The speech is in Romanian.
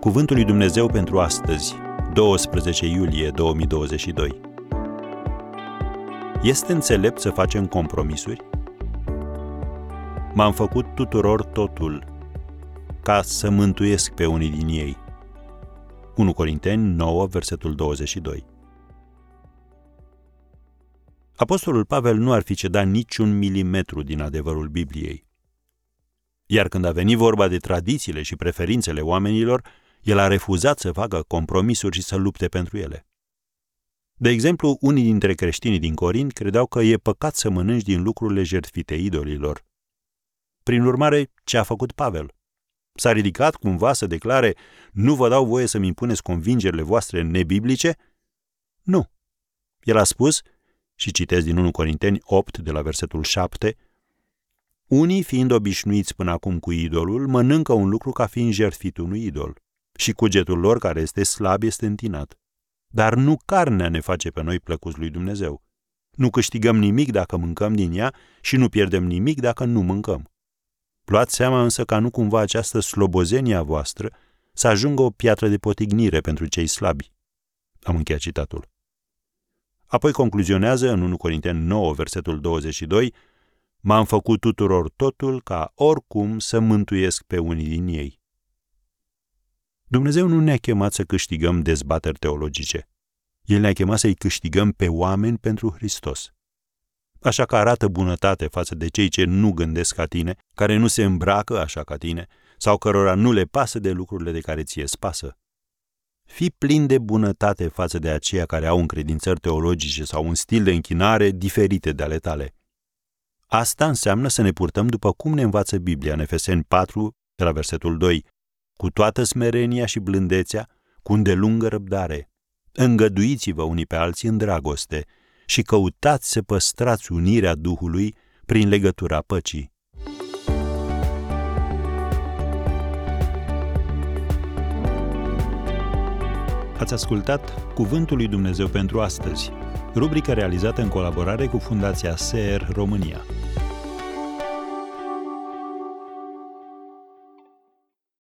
Cuvântul lui Dumnezeu pentru astăzi, 12 iulie 2022. Este înțelept să facem compromisuri? M-am făcut tuturor totul, ca să mântuiesc pe unii din ei. 1 Corinteni 9, versetul 22. Apostolul Pavel nu ar fi cedat niciun milimetru din adevărul Bibliei. Iar când a venit vorba de tradițiile și preferințele oamenilor, el a refuzat să facă compromisuri și să lupte pentru ele. De exemplu, unii dintre creștinii din Corint credeau că e păcat să mănânci din lucrurile jertfite idolilor. Prin urmare, ce a făcut Pavel? S-a ridicat cumva să declare: nu vă dau voie să-mi impuneți convingerile voastre nebiblice? Nu. El a spus, și citez din 1 Corinteni 8, de la versetul 7, unii, fiind obișnuiți până acum cu idolul, mănâncă un lucru ca fiind jertfit unui idol, și cugetul lor, care este slab, este întinat. Dar nu carnea ne face pe noi plăcuți lui Dumnezeu. Nu câștigăm nimic dacă mâncăm din ea și nu pierdem nimic dacă nu mâncăm. Luați seama însă ca nu cumva această slobozenie a voastră să ajungă o piatră de potignire pentru cei slabi. Am încheiat citatul. Apoi concluzionează în 1 Corinteni 9, versetul 22, m-am făcut tuturor totul ca oricum să mântuiesc pe unii din ei. Dumnezeu nu ne-a chemat să câștigăm dezbateri teologice. El ne-a chemat să-i câștigăm pe oameni pentru Hristos. Așa că arată bunătate față de cei ce nu gândesc ca tine, care nu se îmbracă așa ca tine, sau cărora nu le pasă de lucrurile de care ție-ți pasă. Fii plin de bunătate față de aceia care au încredințări teologice sau un stil de închinare diferite de ale tale. Asta înseamnă să ne purtăm după cum ne învață Biblia în Efeseni 4, de la versetul 2, cu toată smerenia și blândețea, cu îndelungă răbdare. Îngăduiți-vă unii pe alții în dragoste și căutați să păstrați unirea Duhului prin legătura păcii. Ați ascultat Cuvântul lui Dumnezeu pentru astăzi, rubrica realizată în colaborare cu Fundația SR România.